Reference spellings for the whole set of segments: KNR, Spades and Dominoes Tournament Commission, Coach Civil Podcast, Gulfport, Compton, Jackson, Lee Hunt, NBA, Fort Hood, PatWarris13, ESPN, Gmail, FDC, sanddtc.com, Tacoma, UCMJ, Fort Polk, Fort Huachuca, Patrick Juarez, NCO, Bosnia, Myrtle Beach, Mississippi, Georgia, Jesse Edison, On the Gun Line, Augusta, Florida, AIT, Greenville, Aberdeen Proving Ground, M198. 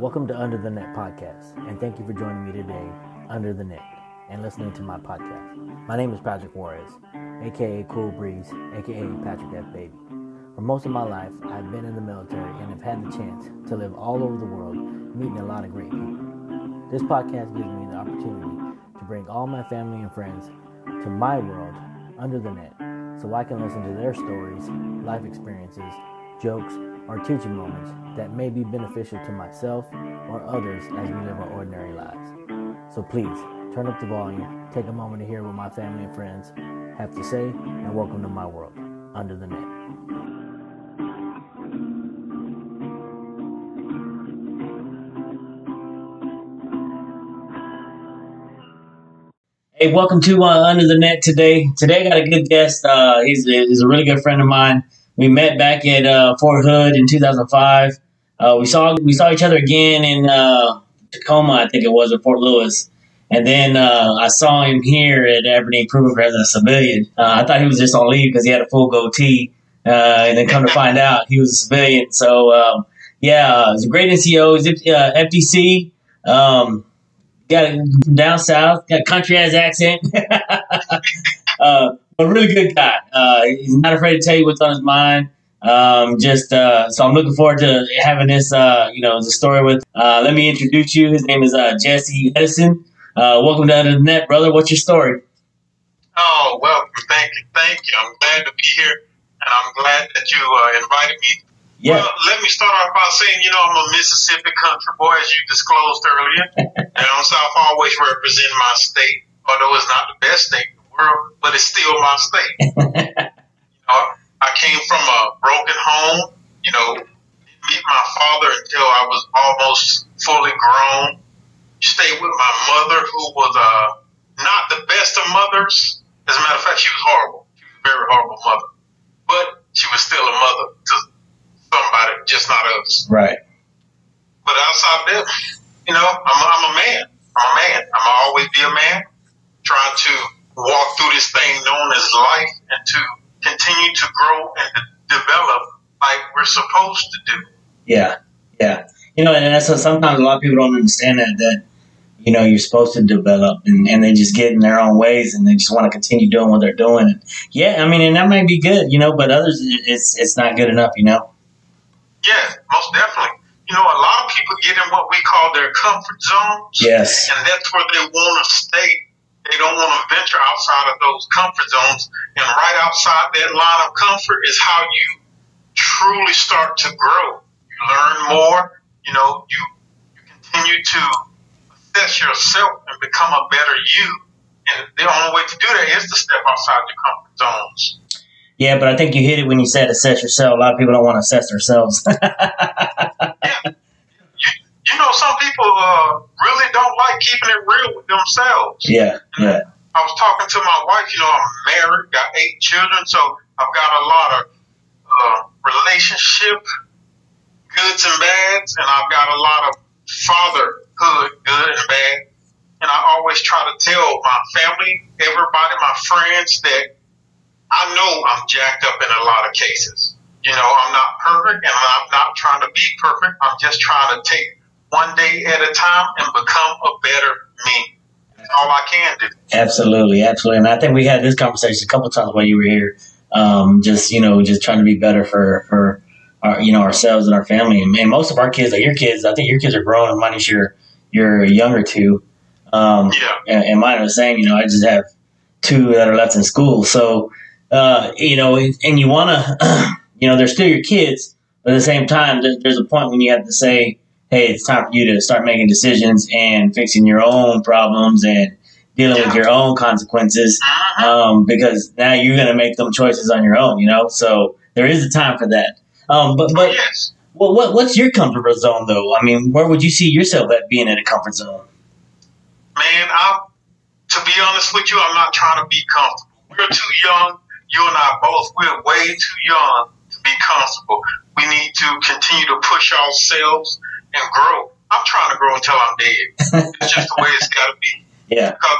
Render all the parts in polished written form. Welcome to Under the Net Podcast, and thank you for joining me today, Under the Net, and listening to my podcast. My name is Patrick Juarez, aka Cool Breeze, aka Patrick F. Baby. For most of my life, I've been in the military and have had the chance to live all over the world, meeting a lot of great people. This podcast gives me the opportunity to bring all my family and friends to my world, Under the Net, so I can listen to their stories, life experiences, jokes, or teaching moments that may be beneficial to myself or others as we live our ordinary lives. So please, turn up the volume, take a moment to hear what my family and friends have to say, and welcome to my world, Under the Net. Hey, welcome to Under the Net today. Today I got a good guest. He's a really good friend of mine. We met back at Fort Hood in 2005. We saw each other again in Tacoma, I think it was, at Fort Lewis. And then I saw him here at Aberdeen Proving Ground as a civilian. I thought he was just on leave because he had a full goatee. And then come to find out, he was a civilian. So, he's a great NCO. He's FDC. Got down south. Got a country-ass accent. A really good guy. He's not afraid to tell you what's on his mind. So I'm looking forward to having this, the story with. Let me introduce you. His name is Jesse Edison. Welcome to Under the Net, brother. What's your story? Oh, welcome. Thank you. I'm glad to be here, and I'm glad that you invited me. Yeah. Well, let me start off by saying, I'm a Mississippi country boy, as you disclosed earlier, and I've always represented my state, although it's not the best state. But it's still my state. I came from a broken home, didn't meet my father until I was almost fully grown. Stayed with my mother, who was not the best of mothers. As a matter of fact, she was horrible. She was a very horrible mother. But she was still a mother to somebody, just not us. Right. But outside that, I'm a man. I'll always be a man, trying to walk through this thing known as life and to continue to grow and to develop like we're supposed to do. Yeah. And that's sometimes a lot of people don't understand that you're supposed to develop and they just get in their own ways and they just want to continue doing what they're doing. And and that might be good, but others, it's not good enough, Yeah, most definitely. A lot of people get in what we call their comfort zones. Yes. And that's where they want to stay. They don't want to venture outside of those comfort zones. And right outside that line of comfort is how you truly start to grow. You learn more. You continue to assess yourself and become a better you. And the only way to do that is to step outside your comfort zones. Yeah, but I think you hit it when you said assess yourself. A lot of people don't want to assess themselves. Yeah. Some people really don't like keeping it real with themselves. Yeah. I was talking to my wife. I'm married, got 8 children, so I've got a lot of relationship goods and bads, and I've got a lot of fatherhood good and bad. And I always try to tell my family, everybody, my friends, that I know I'm jacked up in a lot of cases. I'm not perfect, and I'm not trying to be perfect. I'm just trying to take one day at a time and become a better me. That's all I can do. Absolutely. And I think we had this conversation a couple of times while you were here. Just trying to be better for our, ourselves and our family. And most of our kids, like your kids, I think your kids are grown, and mine is your younger two. And mine are the same. I just have 2 that are left in school. So, and you want to, they're still your kids, but at the same time, there's a point when you have to say, hey, it's time for you to start making decisions and fixing your own problems and dealing with your own consequences, because now you're going to make them choices on your own, So there is a time for that. But yes. Well, what's your comfort zone, though? Where would you see yourself at being in a comfort zone? Man, to be honest with you, I'm not trying to be comfortable. We're too young. You and I both, we're way too young to be comfortable. We need to continue to push ourselves and grow. I'm trying to grow until I'm dead. It's just the way it's got to be. Yeah. Because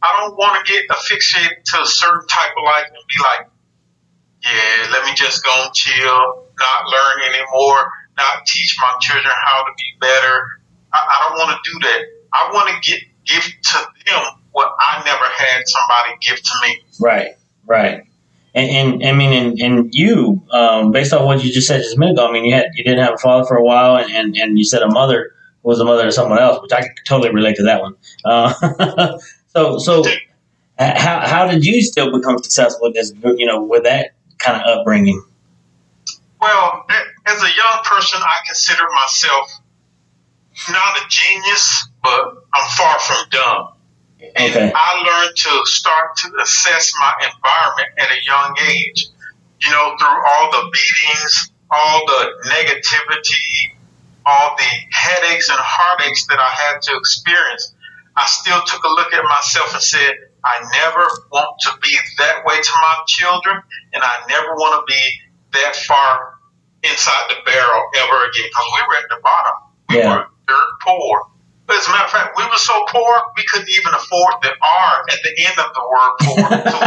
I don't want to get asphyxiated to a certain type of life and be like, yeah, let me just go and chill, not learn anymore, not teach my children how to be better. I don't want to do that. I want to give to them what I never had somebody give to me. Right. And I mean, and you, based on what you just said just a minute ago, I mean, you didn't have a father for a while, and you said a mother was the mother of someone else, which I can totally relate to that one. So how did you still become successful with this, with that kind of upbringing? Well, as a young person, I consider myself not a genius, but I'm far from dumb. And okay. I learned to start to assess my environment at a young age, through all the beatings, all the negativity, all the headaches and heartaches that I had to experience. I still took a look at myself and said, I never want to be that way to my children, and I never want to be that far inside the barrel ever again, because we were at the bottom. We were dirt poor. But as a matter of fact, we were so poor, we couldn't even afford the R at the end of the word poor. So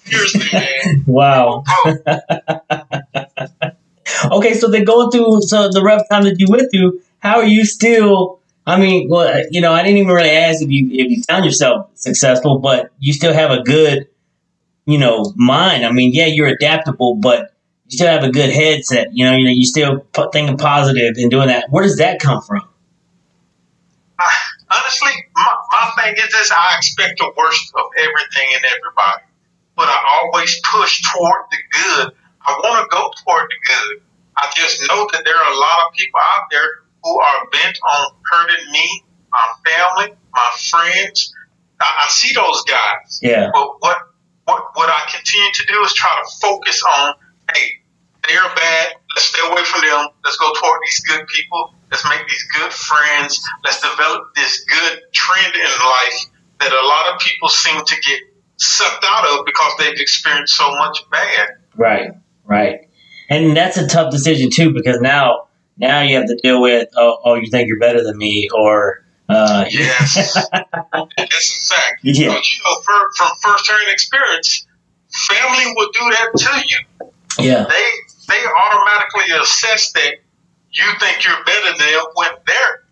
we were just poor. Like, seriously, man. Wow. Okay, so then going through the rough time that you went through, how are you still, I mean, well, I didn't even really ask if you found yourself successful, but you still have a good, mind. I mean, yeah, you're adaptable, but you still have a good headset, you still thinking positive and doing that. Where does that come from? Honestly, my thing is this. I expect the worst of everything and everybody, but I always push toward the good. I want to go toward the good. I just know that there are a lot of people out there who are bent on hurting me, my family, my friends. I see those guys. Yeah. But what I continue to do is try to focus on, hey, they're bad. Let's stay away from them. Let's go toward these good people. Let's make these good friends. Let's develop this good trend in life that a lot of people seem to get sucked out of because they've experienced so much bad. Right. And that's a tough decision, too, because now you have to deal with, oh you think you're better than me, or... Yes. That's a fact. Yeah. But, from first-hand experience, family will do that to you. Yeah, they automatically assess that you think you're better than them when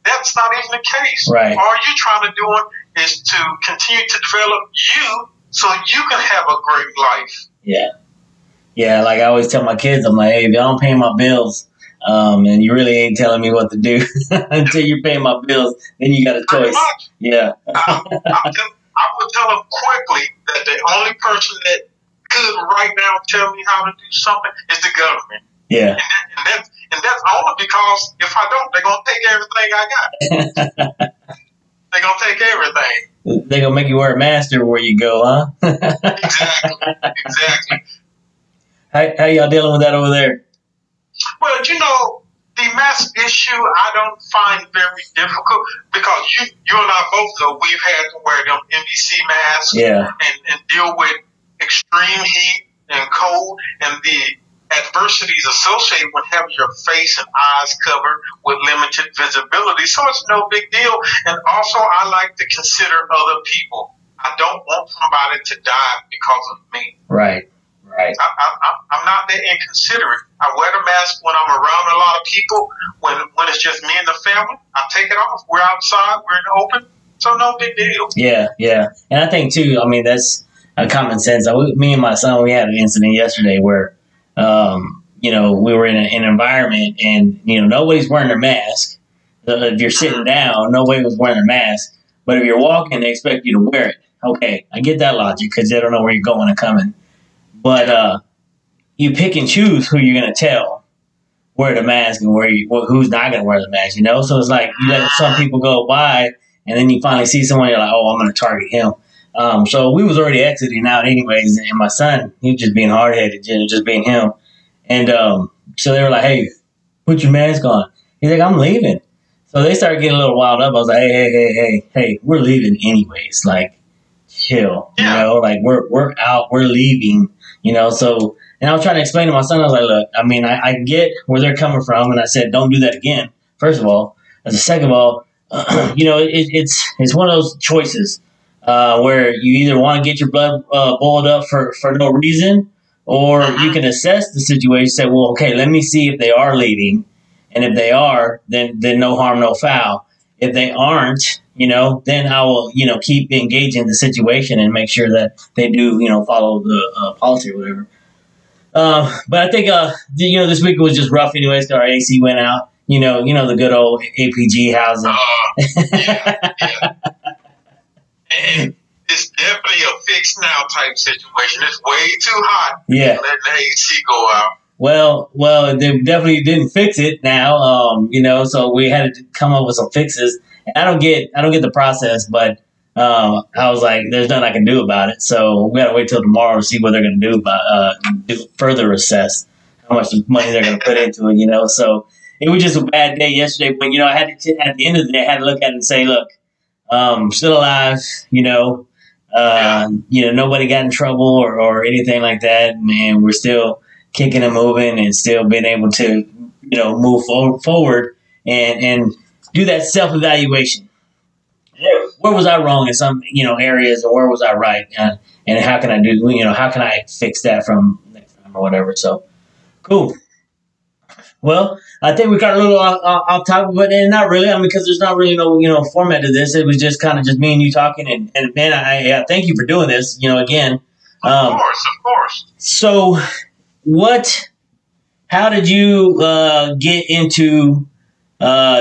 that's not even the case. Right. All you're trying to do is to continue to develop you so you can have a great life. Yeah. Like I always tell my kids, I'm like, hey, if y'all don't pay my bills, and you really ain't telling me what to do until you pay my bills, then you got a choice. Yeah. I would tell them quickly that the only person that could right now tell me how to do something is the government. Yeah. And that's only because if I don't, they're going to take everything I got. They're going to take everything. They're going to make you wear a mask where you go, huh? Exactly. How y'all dealing with that over there? Well, the mask issue I don't find very difficult because you and I both know we've had to wear them MDC masks and deal with extreme heat and cold and the adversities associated with having your face and eyes covered with limited visibility. So it's no big deal. And also, I like to consider other people. I don't want somebody to die because of me. Right. I'm not that inconsiderate. I wear the mask when I'm around a lot of people. When it's just me and the family, I take it off. We're outside. We're in the open. So no big deal. Yeah. And I think, too, I mean, that's common sense. Me and my son, we had an incident yesterday where, we were in an environment and, nobody's wearing their mask. If you're sitting down, nobody was wearing their mask. But if you're walking, they expect you to wear it. Okay, I get that logic because they don't know where you're going and coming. But you pick and choose who you're going to tell wear the mask and who's not going to wear the mask, So it's like you let some people go by and then you finally see someone, you're like, oh, I'm going to target him. So we was already exiting out anyways, and my son, he was just being hard-headed, just being him. And so they were like, hey, put your mask on. He's like, I'm leaving. So they started getting a little wild up. I was like, hey, we're leaving anyways. Like, chill, like we're out, we're leaving, So, and I was trying to explain to my son, I was like, look, I mean, I get where they're coming from. And I said, don't do that again, first of all. As a second of all, it's one of those choices. Where you either want to get your blood boiled up for no reason, Or you can assess the situation, say, well, okay, let me see if they are leading. And if they are, then no harm, no foul. If they aren't, then I will, keep engaging the situation and make sure that they do, follow the policy or whatever. But I think, this week was just rough anyways. Our AC went out, the good old APG housing. And it's definitely a fix now type situation. It's way too hot. Yeah. Let the AC go out. Well, they definitely didn't fix it now. So we had to come up with some fixes. I don't get the process, but I was like, there's nothing I can do about it. So we got to wait till tomorrow to see what they're going to do about further assess how much money they're going to put into it. So it was just a bad day yesterday. But I had to, at the end of the day, I had to look at it and say, look, I'm still alive. Nobody got in trouble or anything like that, and we're still kicking and moving and still being able to, move forward and do that self-evaluation. Where was I wrong in some, areas, or where was I right? And how can I do, how can I fix that from next time or whatever? So, cool. Well, I think we got a little off topic, but not really. Because there's not really no, format to this. It was just kind of just me and you talking. And man, I thank you for doing this, again. Of course. So, how did you get into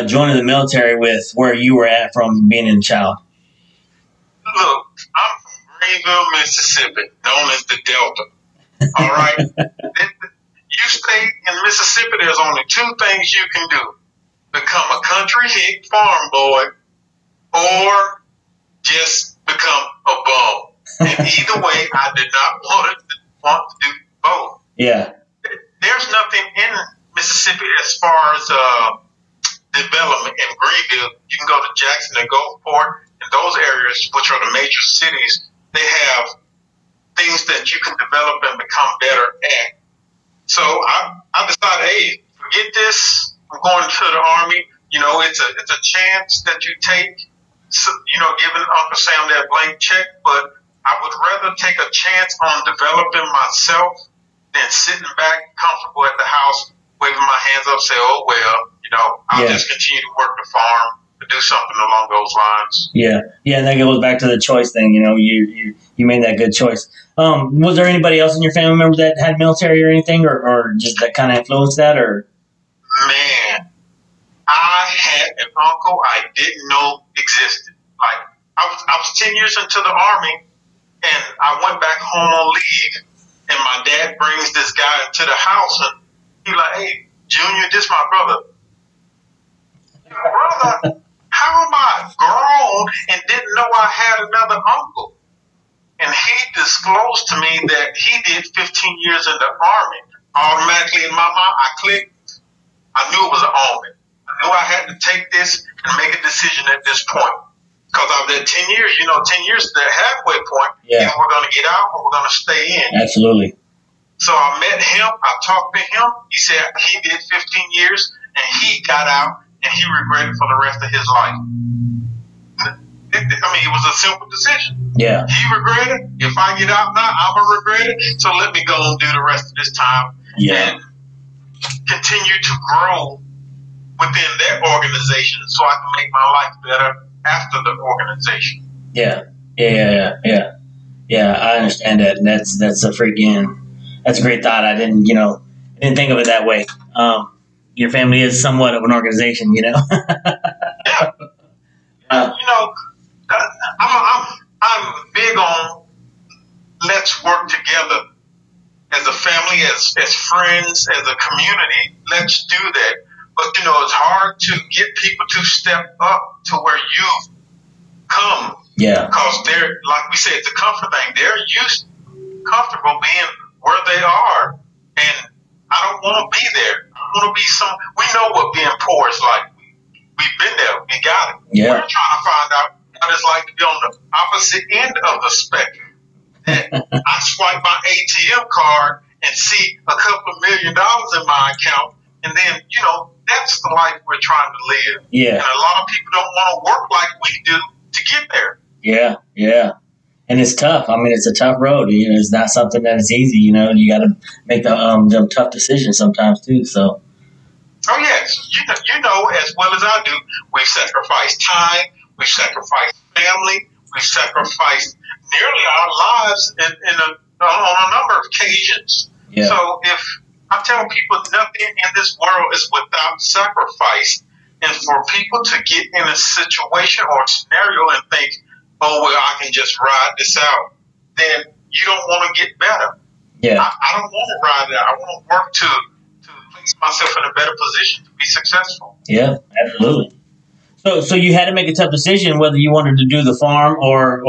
joining the military with where you were at from being a child? Look, I'm from Greenville, Mississippi, known as the Delta. All right? You stay in Mississippi, there's only two things you can do. Become a country hick farm boy or just become a bum. And either way, I did not want to do both. Yeah. There's nothing in Mississippi as far as development in Greenville. You can go to Jackson and Gulfport and those areas, which are the major cities. They have things that you can develop and become better at. So I decided, hey, forget this. I'm going to the Army. It's a chance that you take, giving Uncle Sam that blank check. But I would rather take a chance on developing myself than sitting back comfortable at the house, waving my hands up, say, oh, well, I'll just continue to work the farm to do something along those lines. Yeah. Yeah. And that goes back to the choice thing. You made that good choice. Was there anybody else in your family member that had military or anything, or just that kind of influenced that, or? Man, I had an uncle I didn't know existed. Like I was 10 years into the Army and I went back home on leave. And my dad brings this guy into the house, and he's like, hey, Junior, this my brother. Brother, how am I grown and didn't know I had another uncle? And he disclosed to me that he did 15 years in the Army. Automatically in my mind, I clicked. I knew it was an omen. I knew I had to take this and make a decision at this point. Because after that 10 years, 10 years is that halfway point. Yeah. Either we're going to get out or we're going to stay in. Absolutely. So I met him. I talked to him. He said he did 15 years, and he got out, and he regretted for the rest of his life. It was a simple decision. Yeah. He regretted. If I get out now, I'm going to regret it. So let me go and do the rest of this time and continue to grow within that organization so I can make my life better after the organization. Yeah, I understand that. And that's a great thought. I didn't, didn't think of it that way. Your family is somewhat of an organization, Yeah. I'm big on let's work together as a family, as friends, as a community. Let's do that. But, it's hard to get people to step up to where you've come. Yeah. Because they're, like we said, it's a comfort thing. They're used to comfortable being where they are. And I don't want to be there. I want to be some. We know what being poor is like. We've been there. We got it. Yeah. We're trying to find out what it's like to be on the opposite end of the spectrum. I swipe my ATM card and see a couple of $1 million in my account. And then, that's the life we're trying to live. Yeah. And a lot of people don't want to work like we do to get there. Yeah, yeah. And it's tough. I mean, it's a tough road. You know, it's not something that is easy. You know, you got to make the tough decisions sometimes too. So. Oh yes, you know as well as I do. We've sacrificed time. We've sacrificed family. We've sacrificed nearly our lives on a number of occasions. Yeah. So if I tell people nothing in this world is without sacrifice, and for people to get in a situation or a scenario and think, oh, well, I can just ride this out, then you don't want to get better. Yeah. I don't want to ride that. I want to work to place myself in a better position to be successful. Yeah, absolutely. So you had to make a tough decision whether you wanted to do the farm or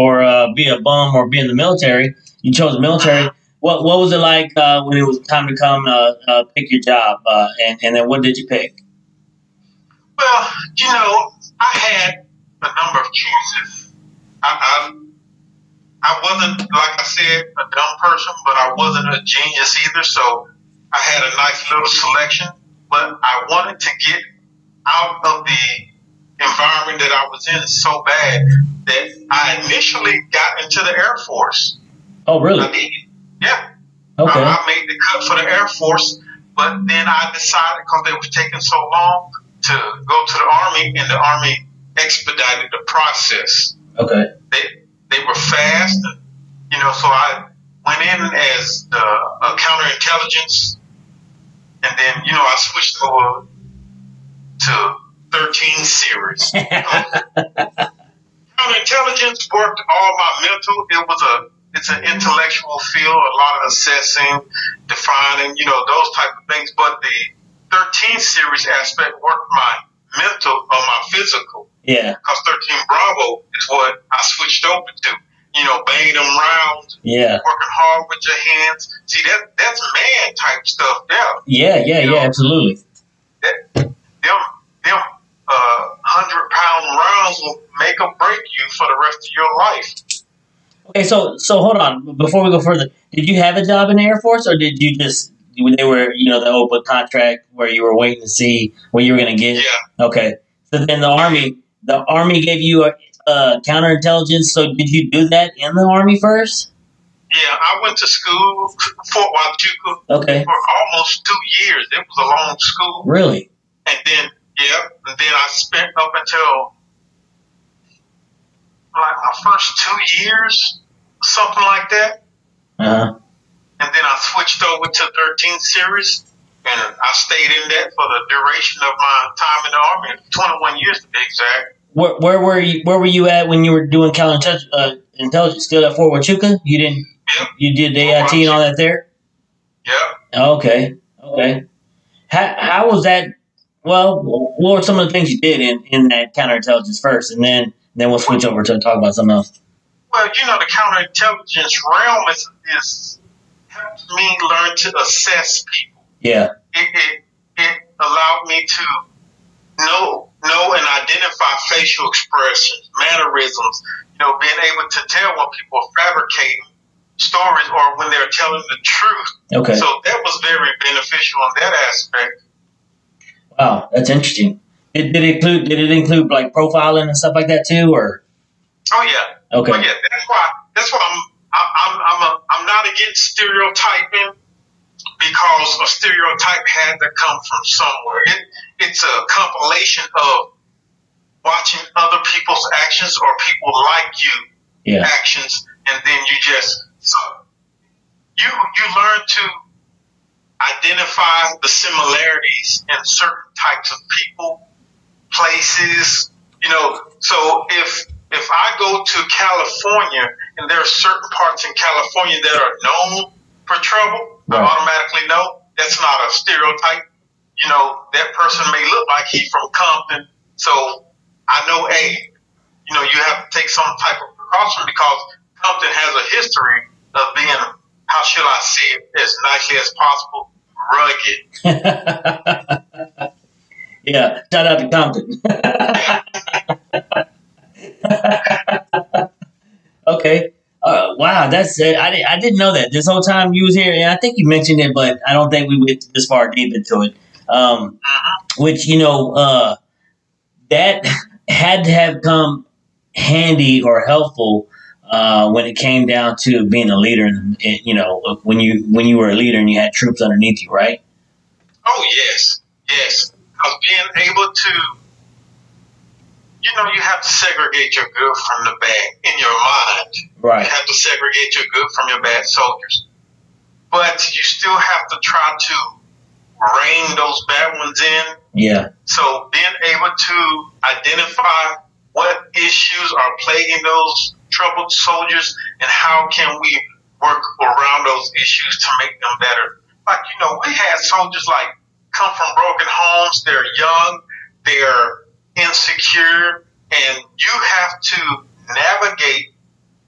be a bum or be in the military. You chose the military. What was it like when it was time to come pick your job? And then what did you pick? Well, you know, I had a number of choices. I wasn't, like I said, a dumb person, but I wasn't a genius either. So I had a nice little selection, but I wanted to get out of the environment that I was in so bad that I initially got into the Air Force. Oh, really? I did. Yeah. Okay. I made the cut for the Air Force, but then I decided, because they were taking so long, to go to the Army, and the Army expedited the process. Okay. They were fast, you know, so I went in as the counterintelligence, and then, you know, I switched over to 13 series. Counterintelligence worked all my mental. It's an intellectual field, a lot of assessing, defining, you know, those type of things. But the 13 series aspect worked my mental or my physical. Yeah. Because 13 Bravo is what I switched over to. You know, banging them rounds. Yeah. Working hard with your hands. See, that's man type stuff there. Yeah, yeah, you know, absolutely. Them 100-pound rounds will make or break you for the rest of your life. Okay, so hold on. Before we go further, did you have a job in the Air Force, or did you just when they were, you know, the open contract where you were waiting to see what you were going to get? Yeah. Okay. So then the Army gave you a counterintelligence. So did you do that in the Army first? Yeah, I went to school Fort Huachuca. Okay. For almost 2 years. It was a long school. Really? And then I spent up until like my first 2 years, something like that. Uh-huh. And then I switched over to 13 series, and I stayed in that for the duration of my time in the Army, 21 years to be exact. Where were you at when you were doing counterintelligence? Still at Fort Huachuca? You didn't. Yep. You did the AIT and all that there. Yeah. Okay. How was that? Well, what were some of the things you did in that counterintelligence first, and then we'll switch over to talk about something else. Well, you know, the counterintelligence realm is helped me learn to assess people. Yeah. It allowed me to know and identify facial expressions, mannerisms, you know, being able to tell when people are fabricating stories or when they're telling the truth. Okay. So that was very beneficial on that aspect. Wow, that's interesting. Did it include like profiling and stuff like that too, or? Oh yeah. Okay. Well, yeah, that's why I'm not against stereotyping, because a stereotype had to come from somewhere. It's a compilation of watching other people's actions or people like you actions, and then you just you learn to identify the similarities in certain types of people, places, you know. So if I go to California and there are certain parts in California that are known for trouble, right, I automatically know that's not a stereotype. You know, that person may look like he's from Compton. So I know, hey, you know, you have to take some type of precaution because Compton has a history of being, how shall I say it as nicely as possible, rugged. Yeah, shout out to Compton. Okay. Wow, that's it. I didn't know that this whole time you was here, and I think you mentioned it, but I don't think we went this far deep into it. Which, you know, that had to have come handy or helpful when it came down to being a leader, you know, when you were a leader and you had troops underneath you, right? Oh, yes. Yes. Because being able to, you know, you have to segregate your good from the bad in your mind. Right. You have to segregate your good from your bad soldiers. But you still have to try to rein those bad ones in. Yeah. So being able to identify what issues are plaguing those troubled soldiers and how can we work around those issues to make them better. Like, you know, we had soldiers like come from broken homes. They're young, they're insecure, and you have to navigate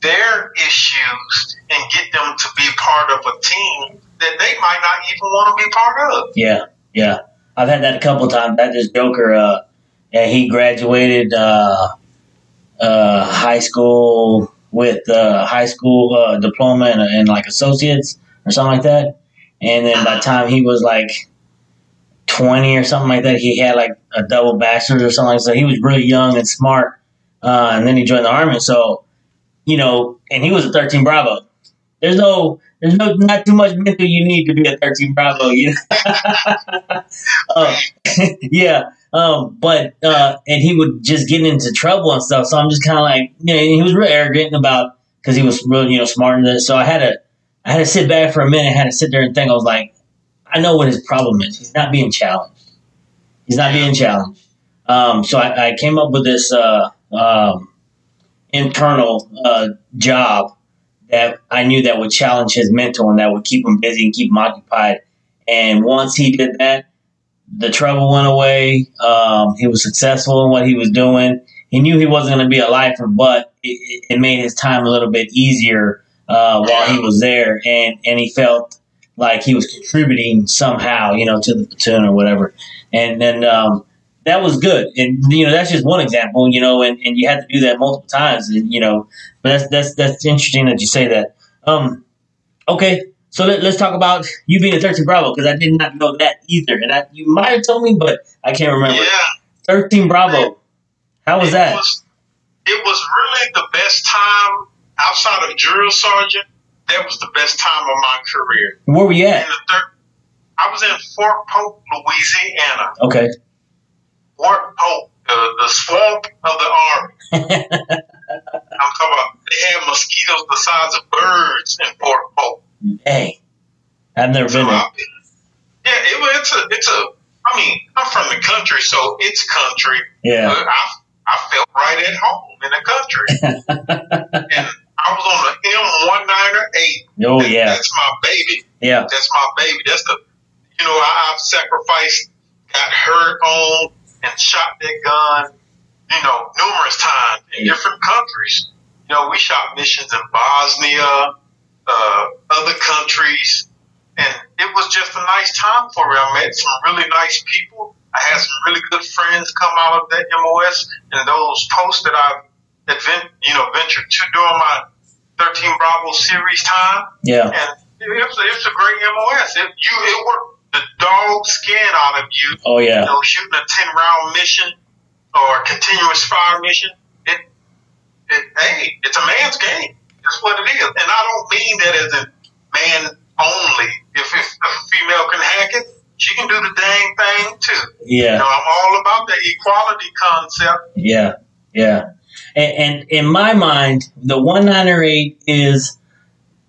their issues and get them to be part of a team that they might not even want to be part of. Yeah, yeah. I've had that a couple of times. I just joker, and he graduated high school with high school diploma and like associates or something like that. And then by the time he was like 20 or something like that, he had like a double bachelor's or something like that. So he was really young and smart. And then he joined the Army. So, you know, and he was a 13 Bravo. There's not too much mental you need to be a 13 Bravo, you know? Yeah. And he would just get into trouble and stuff. So I'm just kind of like, you know, he was real arrogant about, cause he was real, you know, smarter than this. So I had to sit back for a minute. I had to sit there and think. I was like, I know what his problem is. He's not being challenged. He's not being challenged. So I came up with this internal job that I knew that would challenge his mental and that would keep him busy and keep him occupied. And once he did that, the trouble went away. He was successful in what he was doing. He knew he wasn't going to be a lifer, but it made his time a little bit easier while he was there, and he felt like he was contributing somehow, you know, to the platoon or whatever. And then that was good. And, you know, that's just one example, you know, and you had to do that multiple times, and, you know, but that's interesting that you say that. Okay. So let's talk about you being a 13 Bravo, because I did not know that either. And you might have told me, but I can't remember. Yeah. 13 Bravo. How was that? It was really the best time outside of drill sergeant. That was the best time of my career. Where were you at? I was in Fort Polk, Louisiana. Okay. Fort Polk, the swamp of the Army. I'm talking about they had mosquitoes the size of birds in Fort Polk. Hey, I've never been there. Yeah, I mean, I'm from the country, so it's country. Yeah. But I felt right at home in the country. And I was on the M198. Oh, yeah. That's my baby. Yeah. That's my baby. That's the, you know, I've sacrificed, got hurt on, and shot that gun, you know, numerous times in different countries. You know, we shot missions in Bosnia, other countries, and it was just a nice time for me. I met some really nice people. I had some really good friends come out of that MOS, and those posts that I've ventured to during my 13 Bravo series time. Yeah. And it was a great MOS. It worked the dog skin out of you. Oh, yeah. You know, shooting a 10-round mission or a continuous fire mission. Hey, it's a man's game. That's what it is. And I don't mean that as a man only. If a female can hack it, she can do the dang thing too. Yeah. You know, I'm all about the equality concept. Yeah, yeah. And in my mind, the 198 is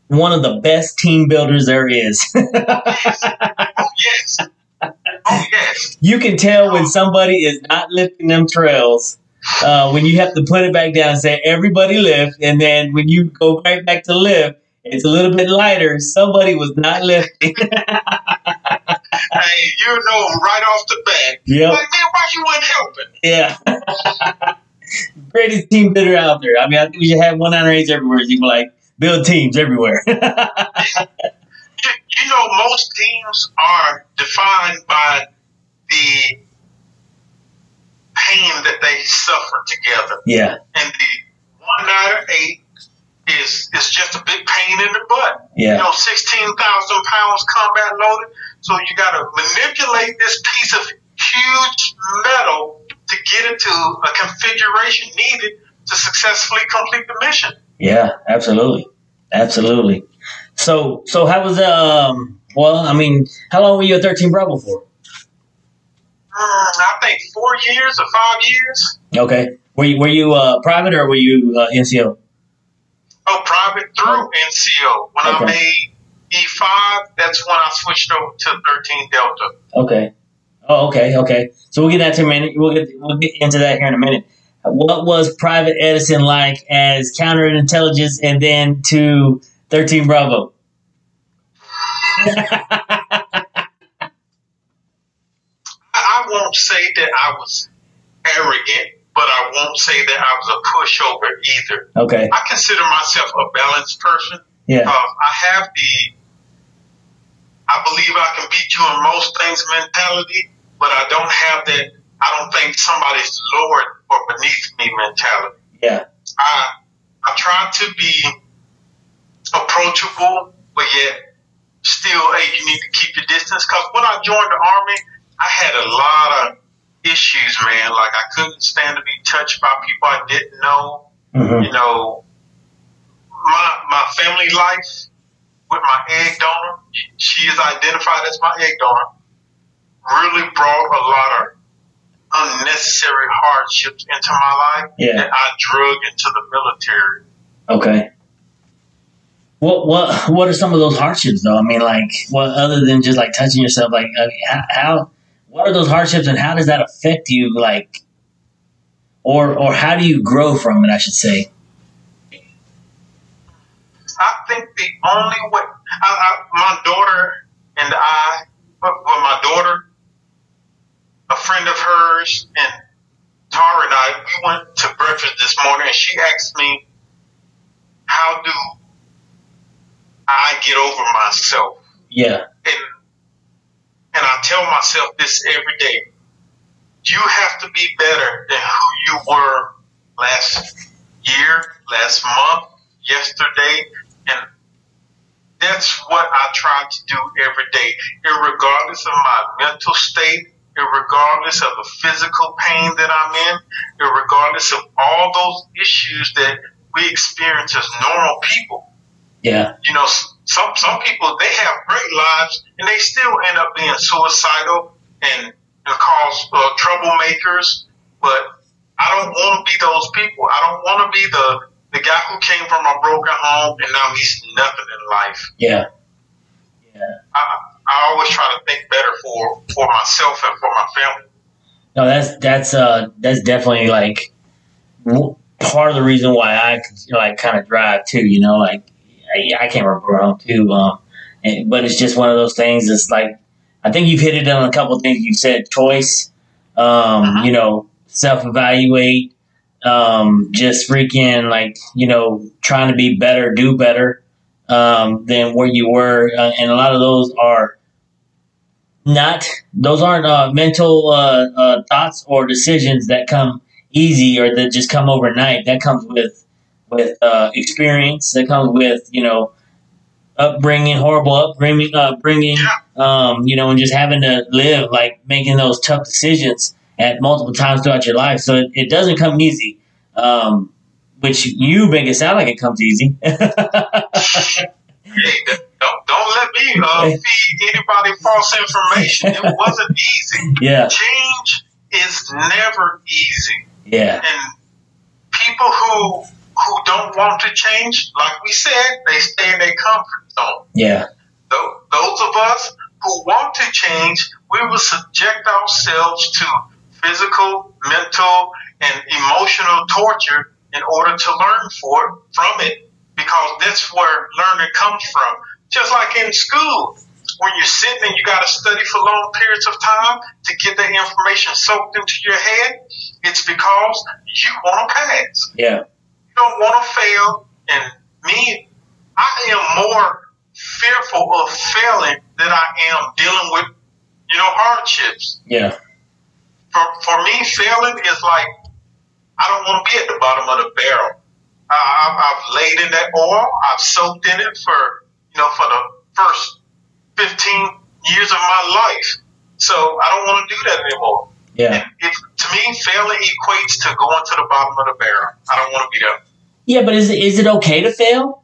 one of the best team builders there is. Yes. Oh, yes. Oh, yes. You can tell when somebody is not lifting them trails, when you have to put it back down and say, everybody lift. And then when you go right back to lift, it's a little bit lighter. Somebody was not lifting. Hey, you know, right off the bat. Yep. Like, man, why you weren't helping? Yeah. Greatest team builder out there. I mean, I think we should have 198s everywhere. You'd be like, build teams everywhere. You know, most teams are defined by the pain that they suffer together. Yeah. And the 198 is just a big pain in the butt. Yeah. You know, 16,000 pounds combat loaded. So you got to manipulate this piece of huge metal to get it to a configuration needed to successfully complete the mission. Yeah, absolutely. Absolutely. So how was how long were you at 13 Bravo for? I think 4 years or 5 years. Okay. Were you private or were you NCO? Oh, private through NCO. When I made E5, that's when I switched over to 13 Delta. Okay. Oh, okay. So we'll get that to a minute. We'll get into that here in a minute. What was Private Edison like as counterintelligence and then to 13 Bravo? I won't say that I was arrogant, but I won't say that I was a pushover either. Okay. I consider myself a balanced person. Yeah. I believe I can beat you in most things mentality, but I don't have that. I don't think somebody's lower or beneath me mentality. Yeah. I try to be approachable, but yet still, hey, you need to keep your distance. Because when I joined the Army, I had a lot of issues, man. Like, I couldn't stand to be touched by people I didn't know. Mm-hmm. You know, my family life with my egg donor, she is identified as my egg donor, really brought a lot of unnecessary hardships into my life that I drug into the military. Okay. What are some of those hardships though? I mean, like, what other than just like touching yourself? Like, I mean, how? What are those hardships, and how does that affect you? Like, or how do you grow from it? I should say. I think the only way my daughter, a friend of hers, and Tara and I, we went to breakfast this morning, and she asked me, "How do I get over myself?" Yeah. And I tell myself this every day. You have to be better than who you were last year, last month, yesterday. And that's what I try to do every day. Irregardless of my mental state, irregardless of the physical pain that I'm in, irregardless of all those issues that we experience as normal people. Yeah. You know, some people, they have great lives and they still end up being suicidal and cause troublemakers. But I don't want to be those people. I don't want to be the guy who came from a broken home and now he's nothing in life. Yeah. Yeah. I always try to think better for myself and for my family. No, that's definitely like part of the reason why I like kind of drive too. You know, like. I can't remember wrong too, but it's just one of those things. It's like, I think you've hit it on a couple of things. You said choice, you know, self-evaluate, just freaking like, you know, trying to be better, do better than where you were. And a lot of those aren't mental thoughts or decisions that come easy or that just come overnight. That comes with experience, that comes with, you know, horrible upbringing, you know, and just having to live, like making those tough decisions at multiple times throughout your life. So it doesn't come easy, which you make it sound like it comes easy. Hey, don't let me feed anybody false information. It wasn't easy. Yeah. Change is never easy. Yeah. And people who don't want to change, like we said, they stay in their comfort zone. Yeah. Those of us who want to change, we will subject ourselves to physical, mental, and emotional torture in order to learn from it, because that's where learning comes from. Just like in school, when you're sitting and you got to study for long periods of time to get that information soaked into your head, it's because you want to pass. Yeah. Don't want to fail, and me, I am more fearful of failing than I am dealing with, you know, hardships. Yeah. For me, failing is like, I don't want to be at the bottom of the barrel. I've laid in that oil. I've soaked in it for the first 15 years of my life. So I don't want to do that anymore. Yeah. And to me, failing equates to going to the bottom of the barrel. I don't want to be there. Yeah, but is it okay to fail?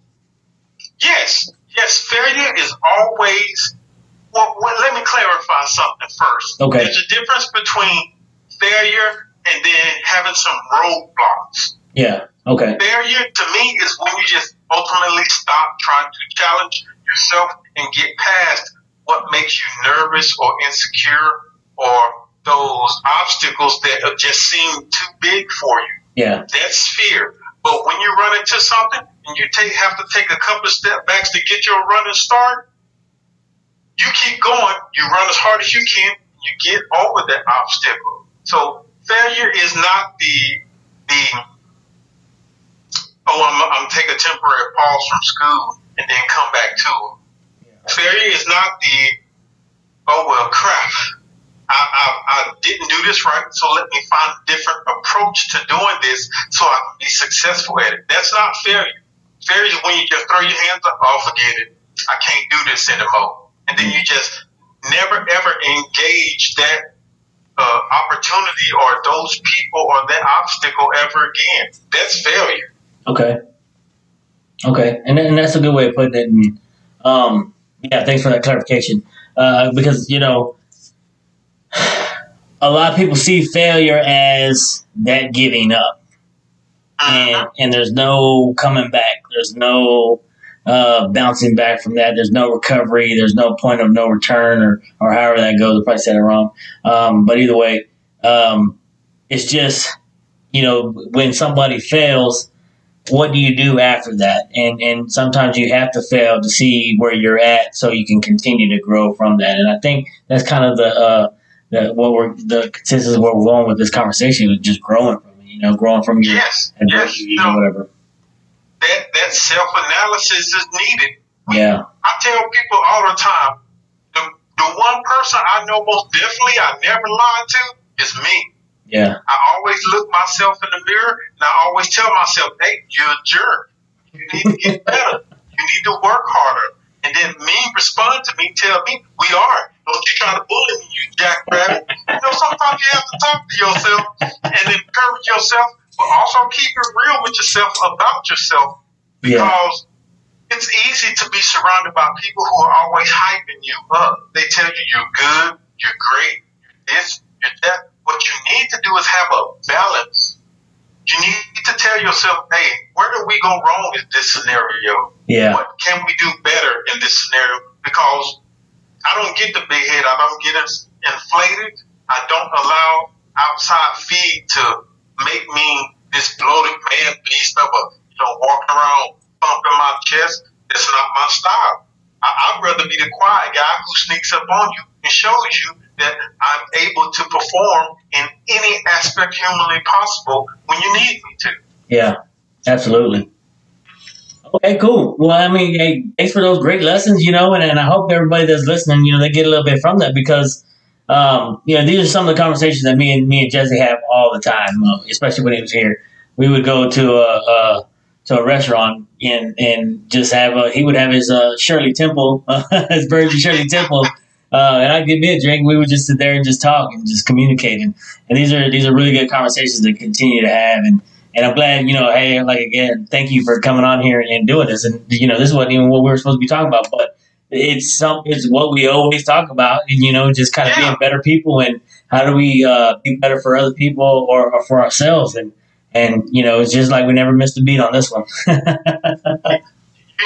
Yes. Yes, failure is always – well, let me clarify something first. Okay. There's a difference between failure and then having some roadblocks. Yeah, okay. Failure to me is when you just ultimately stop trying to challenge yourself and get past what makes you nervous or insecure or those obstacles that just seem too big for you. Yeah. That's fear. But when you run into something and you have to take a couple of step backs to get your running start, you keep going, you run as hard as you can, you get over that obstacle. So failure is not I'm take a temporary pause from school and then come back to it. Yeah. Failure is not I didn't do this right, so let me find a different approach to doing this so I can be successful at it. That's not failure. Failure is when you just throw your hands up, oh, forget it, I can't do this anymore. And then you just never, ever engage that opportunity or those people or that obstacle ever again. That's failure. Okay. Okay. And that's a good way of putting it. And, yeah, thanks for that clarification. Because, you know, a lot of people see failure as that giving up, and there's no coming back. There's no bouncing back from that. There's no recovery. There's no point of no return, or however that goes. I probably said it wrong. But either way, it's just, you know, when somebody fails, what do you do after that? And sometimes you have to fail to see where you're at so you can continue to grow from that. And I think that's kind of the consensus of where we're going with this conversation is just growing from it, you know, growing from your adversities or whatever. That self-analysis is needed. Yeah. I tell people all the time, the one person I know most definitely I never lied to is me. Yeah. I always look myself in the mirror and I always tell myself, hey, you're a jerk. You need to get better. You need to work harder. And then me respond to me, tell me, we are. Don't you try to bully me, you jackrabbit. You know, sometimes you have to talk to yourself and encourage yourself, but also keep it real with yourself about yourself. Because it's easy to be surrounded by people who are always hyping you up. They tell you you're good, you're great, you're this, you're that. What you need to do is have a balance. You need to tell yourself, hey, where do we go wrong in this scenario? Yeah. What can we do better in this scenario? Because I don't get the big head. I don't get inflated. I don't allow outside feed to make me this bloated man beast of a, you know, walking around bumping my chest. That's not my style. I'd rather be the quiet guy who sneaks up on you and shows you that I'm able to perform in any aspect humanly possible when you need me to. Yeah, absolutely. Okay, cool. Well, I mean, hey, thanks for those great lessons, you know, and I hope everybody that's listening, you know, they get a little bit from that because, you know, these are some of the conversations that me and Jesse have all the time, especially when he was here. We would go to a restaurant and just have he would have his Shirley Temple, his Burger Shirley Temple, and I'd give me a drink. We would just sit there and just talk and just communicate. And these are really good conversations to continue to have. And I'm glad, you know, hey, like, again, thank you for coming on here and doing this. And, you know, this wasn't even what we were supposed to be talking about, but it's what we always talk about. And, you know, just kind of being better people and how do we be better for other people or for ourselves. And, you know, it's just like we never missed a beat on this one. You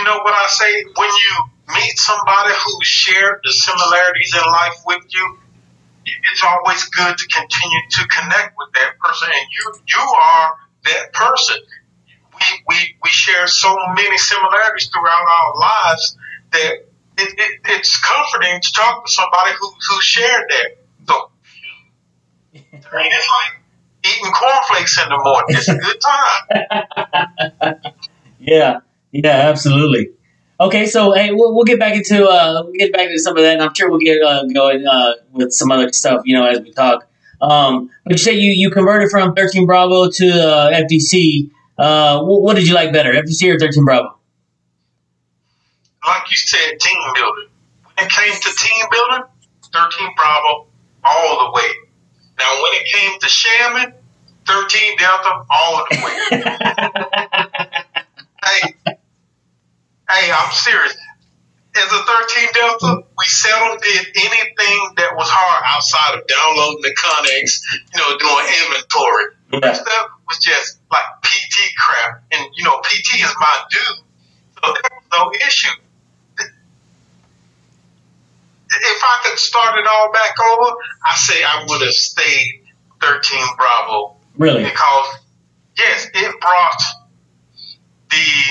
know what I say? When you meet somebody who shared the similarities in life with you, it's always good to continue to connect with that person. And you are that person. We share so many similarities throughout our lives that it's comforting to talk to somebody who shared that. So, I mean, it's like eating cornflakes in the morning. It's a good time. Yeah, absolutely. Okay, so hey, we'll get back into some of that, and I'm sure we'll get going with some other stuff, you know, as we talk. But you said you converted from 13 Bravo to FDC. What did you like better, FDC or 13 Bravo? Like you said, team building. When it came to team building, 13 Bravo all the way. Now, when it came to shaman, 13 Delta all the way. Hey, I'm serious. As a 13 Delta, we seldom did anything that was hard outside of downloading the Connex, you know, doing inventory. Okay. That stuff was just like PT crap. And, you know, PT is my dude. So there was no issue. If I could start it all back over, I say I would have stayed 13 Bravo. Really? Because, yes, it brought the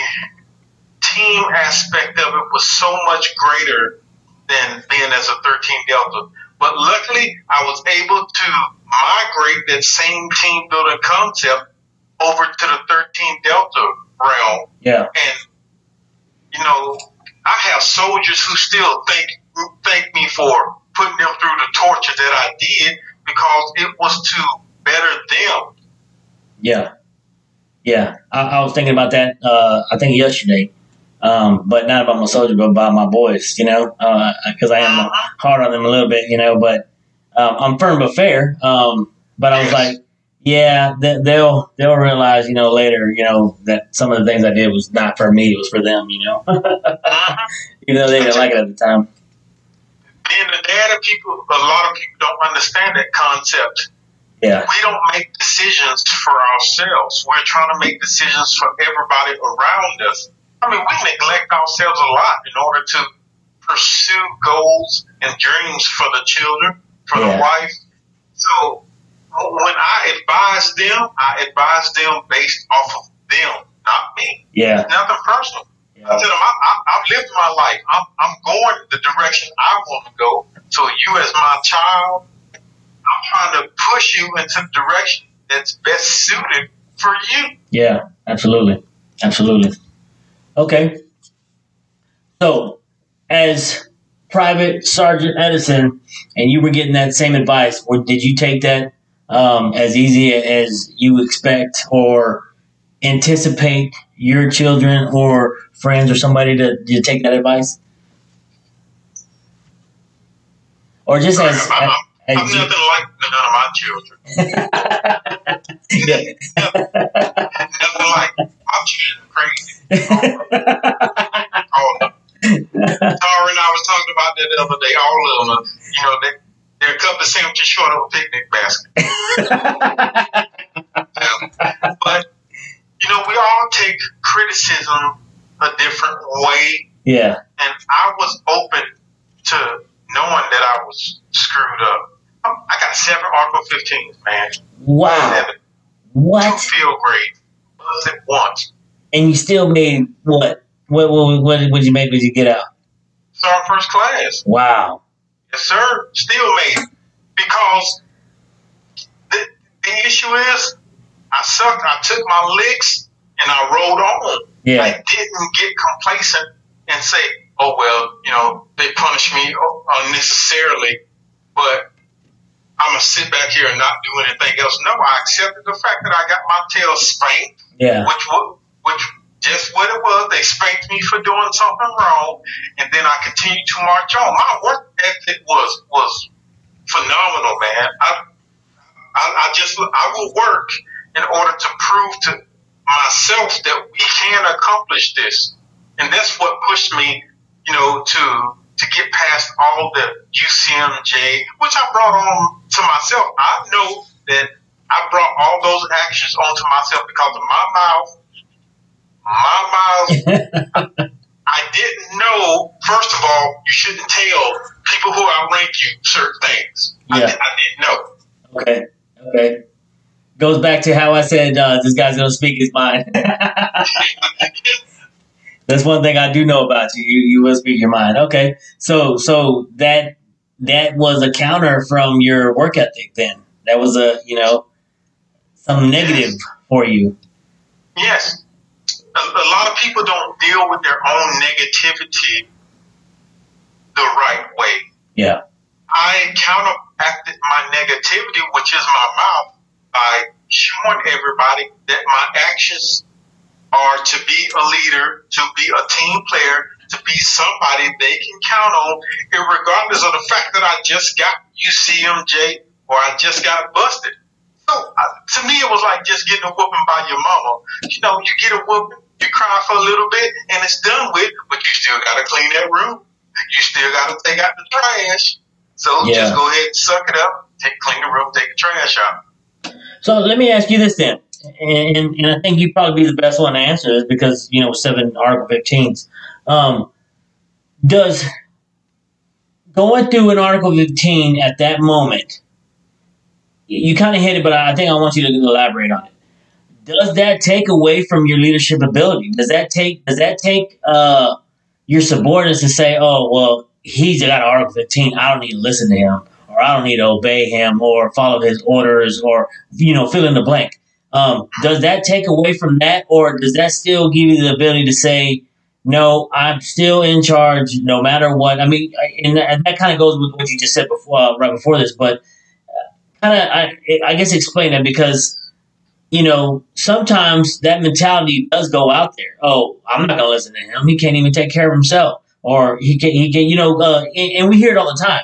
team aspect of it was so much greater than being as a 13 Delta. But luckily, I was able to migrate that same team building concept over to the 13 Delta realm. Yeah. And, you know, I have soldiers who still thank me for putting them through the torture that I did because it was to better them. Yeah. Yeah. I was thinking about that, I think yesterday. But not about my soldiers, but about my boys, you know, because I am hard on them a little bit, you know, but I'm firm but fair. But I was like, yeah, they'll realize, you know, later, you know, that some of the things I did was not for me, it was for them, you know. Even though they didn't like it at the time. Being the dad of people, a lot of people don't understand that concept. Yeah. We don't make decisions for ourselves. We're trying to make decisions for everybody around us. I mean, we neglect ourselves a lot in order to pursue goals and dreams for the children, for the wife. So when I advise them, based off of them, not me. Yeah. It's nothing personal. Yeah. I tell them, I've lived my life. I'm going the direction I want to go. So you as my child, I'm trying to push you into the direction that's best suited for you. Yeah, absolutely. Absolutely. Okay. So, as Private Sergeant Edison, and you were getting that same advice, or did you take that as easy as you expect or anticipate your children or friends or somebody to take that advice? Or just as... I'm nothing like none of my children. Nothing like my children crazy. Tara and I was talking about that the other day. All of them, you know, they're a couple of sandwiches short of a picnic basket. But you know, we all take criticism a different way. Yeah. And I was open to knowing that I was screwed up. I got 7 Article 15s, man. Wow. 7. What? 2 field grades. Was it once? And you still made what? What did you make? Did you get out? Sergeant first class. Wow. Yes, sir. Still made it because the issue is I sucked. I took my licks and I rolled on. Yeah. I didn't get complacent and say, "Oh well, you know, they punished me unnecessarily," but I'm going to sit back here and not do anything else. No, I accepted the fact that I got my tail spanked, which just what it was. They spanked me for doing something wrong, and then I continued to march on. My work ethic was phenomenal, man. I will work in order to prove to myself that we can accomplish this, and that's what pushed me, you know, to get past all the UCMJ, which I brought on to myself. I know that I brought all those actions onto myself because of my mouth. I didn't know, first of all, you shouldn't tell people who outrank you certain things. Yeah. I didn't know. Okay. Goes back to how I said, this guy's going to speak his mind. That's one thing I do know about you. You will speak your mind. Okay. So that was a counter from your work ethic then. That was a, you know, some negative for you. Yes. A lot of people don't deal with their own negativity the right way. Yeah. I counteracted my negativity, which is my mouth, by showing everybody that my actions are to be a leader, to be a team player, to be somebody they can count on, regardless of the fact that I just got UCMJ or I just got busted. So to me, it was like just getting a whooping by your mama. You know, you get a whooping, You cry for a little bit and it's done with, but you still got to clean that room. You still got to take out the trash. So just go ahead and suck it up, clean the room, take the trash out. So let me ask you this then, and I think you'd probably be the best one to answer this because, you know, 7 Article 15s. Does going through an Article 15 at that moment, you kind of hit it, but I think I want you to elaborate on it. Does that take away from your leadership ability? Does that take your subordinates to say, oh, well, he's got an Article 15. I don't need to listen to him, or I don't need to obey him or follow his orders, or, you know, fill in the blank. Does that take away from that, or does that still give you the ability to say, no, I'm still in charge no matter what? I mean, and that kind of goes with what you just said before, right before this, but kind of, I guess, explain that, because, you know, sometimes that mentality does go out there. Oh, I'm not going to listen to him. He can't even take care of himself, or he can, you know, and we hear it all the time.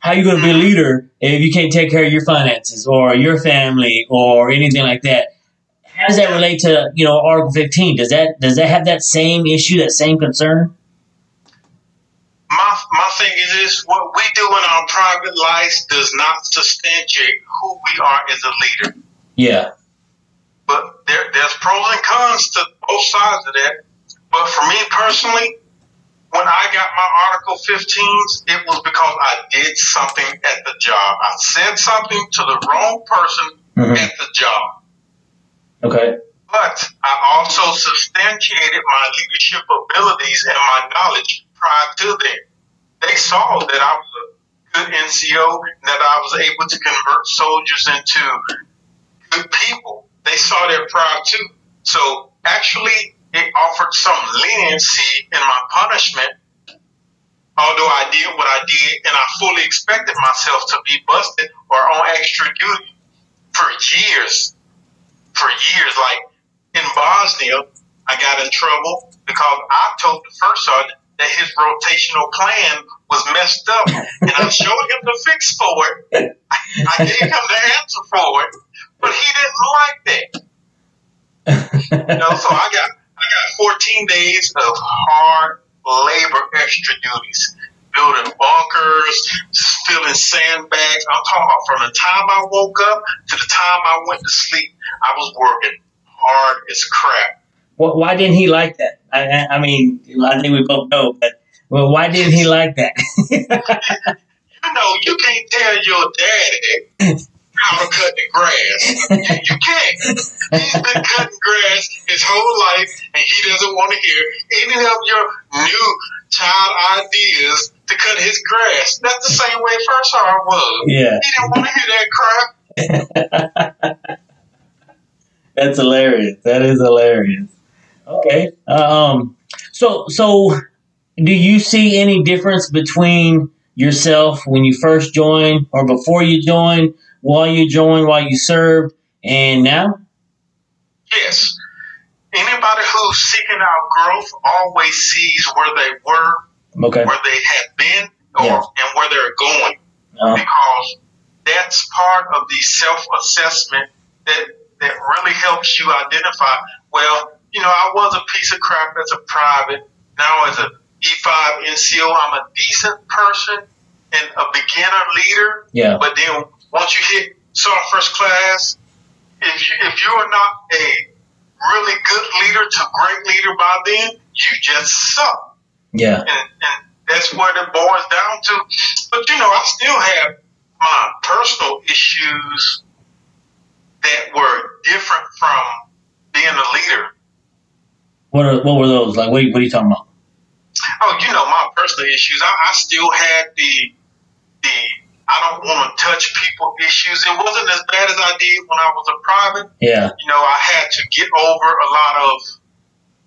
How are you going to be a leader if you can't take care of your finances or your family or anything like that? How does that relate to, you know, Article 15? Does that have that same issue, that same concern? My thing is this: what we do in our private lives does not substantiate who we are as a leader. Yeah. But there's pros and cons to both sides of that. But for me personally, when I got my Article 15s, it was because I did something at the job. I said something to the wrong person at the job. Okay. But I also substantiated my leadership abilities and my knowledge prior to them. They saw that I was a good NCO, that I was able to convert soldiers into good people. They saw that prior to. So actually, it offered some leniency in my punishment, although I did what I did, and I fully expected myself to be busted or on extra duty for years. Like in Bosnia, I got in trouble because I told the first sergeant that his rotational plan was messed up, and I showed him the fix for it. I gave him the answer for it, but he didn't like that. You know, so I got 14 days of hard labor, extra duties, building bunkers, filling sandbags. I'm talking about from the time I woke up to the time I went to sleep, I was working hard as crap. Well, why didn't he like that? I mean, I think we both know, but well, why didn't he like that? You know, you can't tell your daddy how to cut the grass. You can't. He's been cutting grass his whole life, and he doesn't want to hear any of your new child ideas to cut his grass. That's the same way First Sergeant was. Yeah. He didn't want to hear that crap. That's hilarious. That is hilarious. Okay. So do you see any difference between yourself when you first joined, or before you joined, while you joined, while you served, and now? Yes. Anybody who's seeking out growth always sees where they were, where they have been, and where they're going, because that's part of the self-assessment that really helps you identify, well, you know, I was a piece of crap as a private. Now as a E5 NCO, I'm a decent person and a beginner leader. Yeah. But then once you hit sergeant first class, if you are not a really good leader to great leader by then, you just suck. Yeah. And that's what it boils down to. But, you know, I still have my personal issues that were different from being a leader. What were those? Like, what are you talking about? Oh, you know, my personal issues. I still had the I don't want to touch people issues. It wasn't as bad as I did when I was a private. Yeah. You know, I had to get over a lot of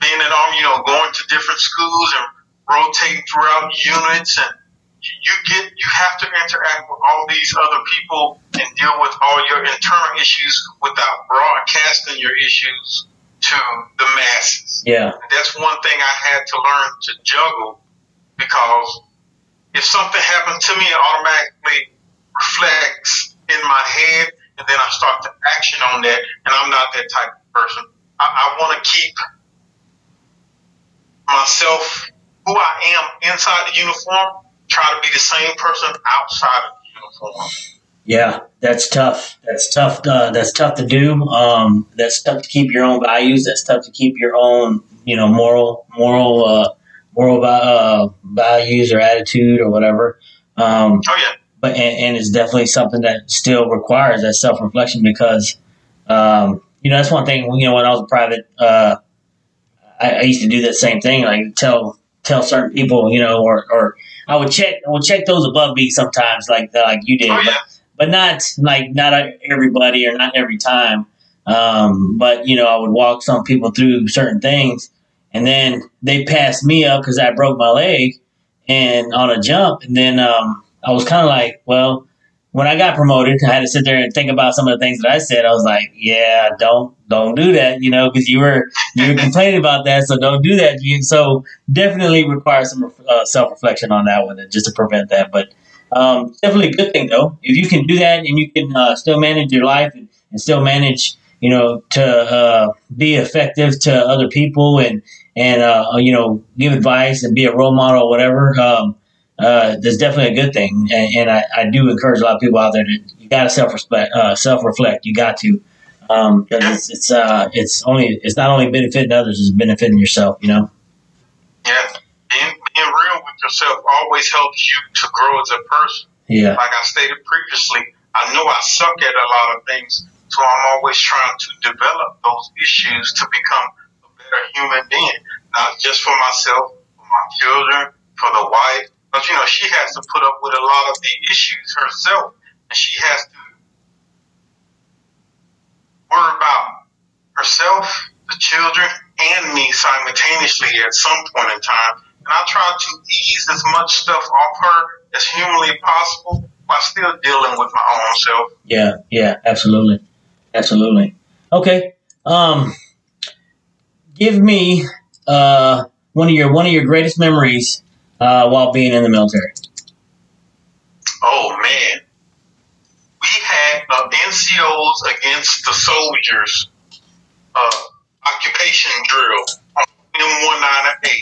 being at Army, you know, going to different schools and rotate throughout units, and you have to interact with all these other people and deal with all your internal issues without broadcasting your issues to the masses. Yeah. And that's one thing I had to learn to juggle, because if something happens to me, it automatically reflects in my head, and then I start to action on that, and I'm not that type of person. I want to keep myself, who I am inside the uniform, try to be the same person outside of the uniform. Yeah, that's tough. That's tough to do. That's tough to keep your own values. That's tough to keep your own, you know, moral values or attitude or whatever. Oh yeah. But and it's definitely something that still requires that self-reflection because, you know, that's one thing. You know, when I was a private, I used to do that same thing. Like tell certain people, you know, or I would check those above me sometimes, like you did. Oh, yeah. But not everybody or not every time. But, you know, I would walk some people through certain things, and then they passed me up because I broke my leg and on a jump. And then I was kind of like, well, when I got promoted, I had to sit there and think about some of the things that I said. I was like, yeah, don't do that, you know, because you were complaining about that. So don't do that. So definitely requires some self-reflection on that one and just to prevent that. But definitely a good thing, though. If you can do that and you can still manage your life and still manage, you know, to be effective to other people and you know, give advice and be a role model or whatever, that's definitely a good thing. And I do encourage a lot of people out there that you got to self-reflect. You got to, because it's not only benefiting others, it's benefiting yourself, you know? Yeah. Being real with yourself always helps you to grow as a person. Yeah. Like I stated previously, I know I suck at a lot of things, so I'm always trying to develop those issues to become a better human being, not just for myself, for my children, for the wife. But, you know, she has to put up with a lot of the issues herself, and she has to worry about herself, the children, and me simultaneously at some point in time. And I try to ease as much stuff off her as humanly possible while still dealing with my own self. Yeah, yeah, absolutely. Absolutely. Okay. Give me one of your greatest memories while being in the military. Oh, man. We had NCOs against the soldiers occupation drill on M198.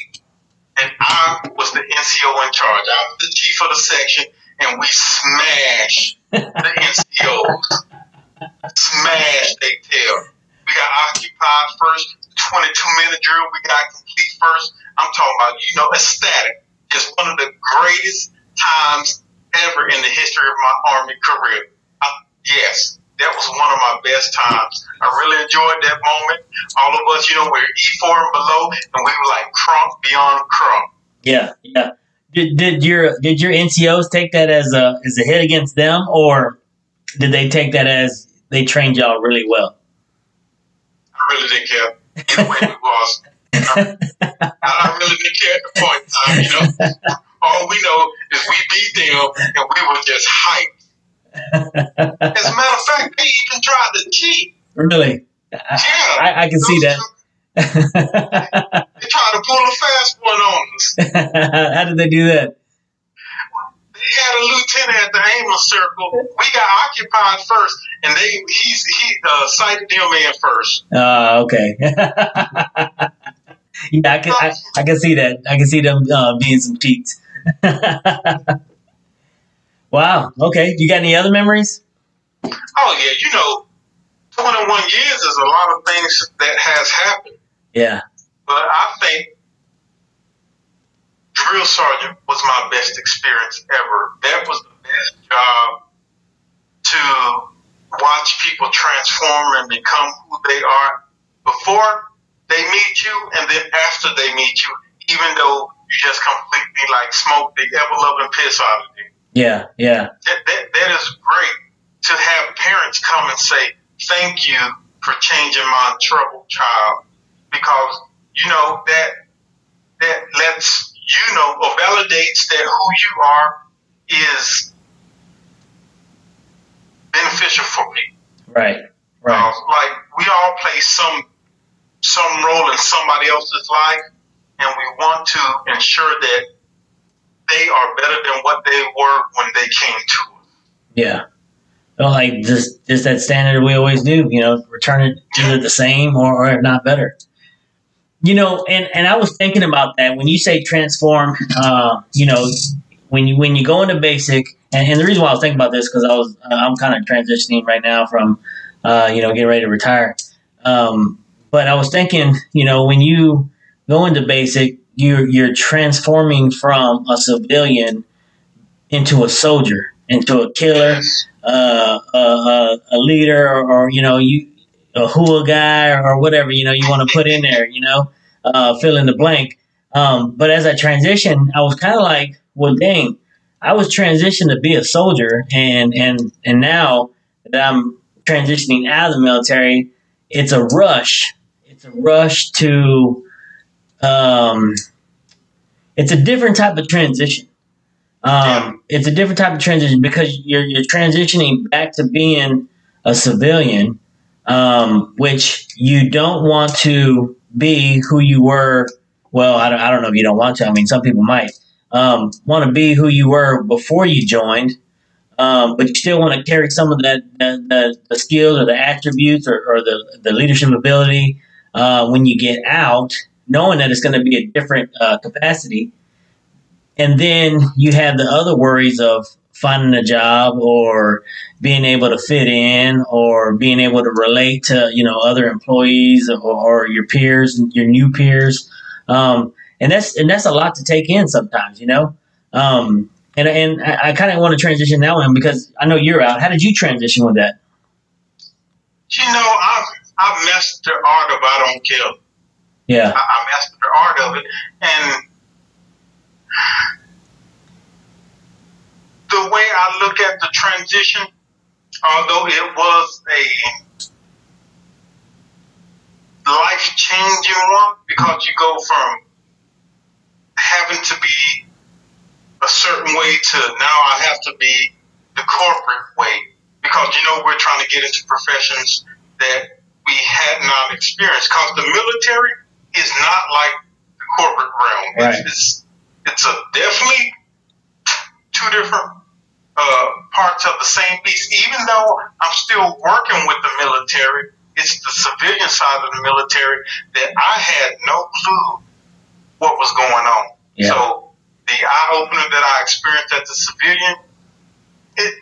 And I was the NCO in charge. I was the chief of the section, and we smashed the NCOs. Smashed, they tell. We got occupied first. 22-minute drill, we got complete first. I'm talking about, you know, ecstatic. Just one of the greatest times ever in the history of my Army career. Yes, that was one of my best times. I really enjoyed that moment. All of us, you know, we were E4 and below, and we were like crunk beyond crunk. Yeah, yeah. Did your NCOs take that as a hit against them, or did they take that as they trained y'all really well? I really didn't care. Either way it was. I really didn't care at the point in time, you know. All we know is we beat them, and we were just hyped. As a matter of fact, they even tried to cheat. Really? Yeah. I can see that. They tried to pull a fast one on us. How did they do that? They had a lieutenant at the aiming circle. We got occupied first, and he sighted them in first. Okay. Yeah, I can see that. I can see them being some cheats. Wow. Okay. You got any other memories? Oh, yeah. You know, 21 years is a lot of things that has happened. Yeah. But I think drill sergeant was my best experience ever. That was the best job to watch people transform and become who they are before they meet you and then after they meet you, even though you just completely like smoke the ever-loving piss out of you. Yeah, yeah. That is great to have parents come and say, thank you for changing my troubled child, because, you know, that lets you know or validates that who you are is beneficial for me. Right, right. Like, we all play some role in somebody else's life, and we want to ensure that they are better than what they were when they came to us. Yeah. Well, like just that standard we always do, you know, return it either the same or if not better. You know, and I was thinking about that when you say transform, you know, when you go into basic, and the reason why I was thinking about this, because I'm kind of transitioning right now from, you know, getting ready to retire. But I was thinking, you know, when you go into basic, you're transforming from a civilian into a soldier, into a killer, a leader, or you know, a hula guy or whatever, you know, you want to put in there, you know, fill in the blank. But as I transitioned, I was kind of like, well, dang, I was transitioned to be a soldier. And now that I'm transitioning out of the military, it's a rush. It's a rush to, it's a different type of transition. It's a different type of transition because you're transitioning back to being a civilian, which you don't want to be who you were. Well, I don't know if you don't want to. I mean, some people might want to be who you were before you joined, but you still want to carry some of that the skills or the attributes or the leadership ability when you get out, knowing that it's going to be a different capacity. And then you have the other worries of finding a job or being able to fit in or being able to relate to, you know, other employees or your peers, your new peers. And that's a lot to take in sometimes, you know? And I kind of want to transition that one because I know you're out. How did you transition with that? You know, I messed the art of I don't kill. Yeah. I messed the art of it. And the way I look at the transition, although it was a life-changing one, because you go from having to be a certain way to now I have to be the corporate way, because, you know, we're trying to get into professions that we had not experienced, because the military is not like the corporate realm. Right. It's a definitely two different parts of the same piece. Even though I'm still working with the military, it's the civilian side of the military that I had no clue what was going on. Yeah. So the eye-opener that I experienced at the civilian, it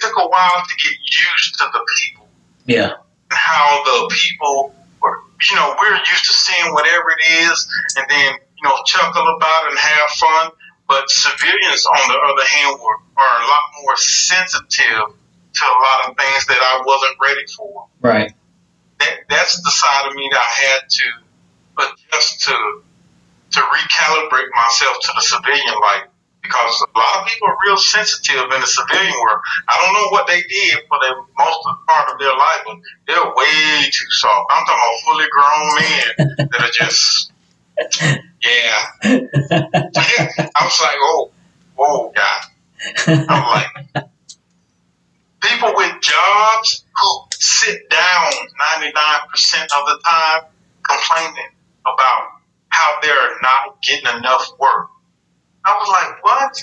took a while to get used to the people. Yeah. And how the people were, you know, we're used to seeing whatever it is and then, you know, chuckle about it and have fun. But civilians, on the other hand, are a lot more sensitive to a lot of things that I wasn't ready for. Right. That's the side of me that I had to adjust to recalibrate myself to the civilian life, because a lot of people are real sensitive in the civilian world. I don't know what they did for the most part of their life, but they're way too soft. I'm talking about fully grown men that are just... Yeah. I was like, whoa, God. I'm like, people with jobs who sit down 99% of the time complaining about how they're not getting enough work. I was like, what?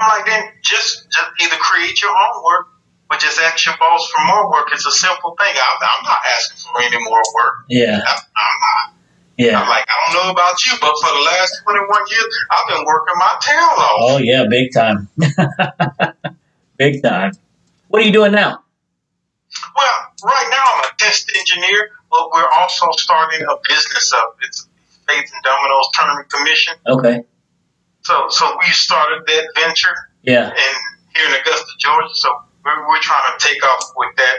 I'm like, then just either create your own work or just ask your boss for more work. It's a simple thing. I'm not asking for any more work. Yeah. I'm not. Yeah. I'm like, I don't know about you, but for the last 21 years, I've been working my tail off. Oh, yeah, big time. Big time. What are you doing now? Well, right now I'm a test engineer, but we're also starting a business up. It's Spades and Dominoes Tournament Commission. Okay. So we started that venture. Yeah. And here in Augusta, Georgia, so we're trying to take off with that.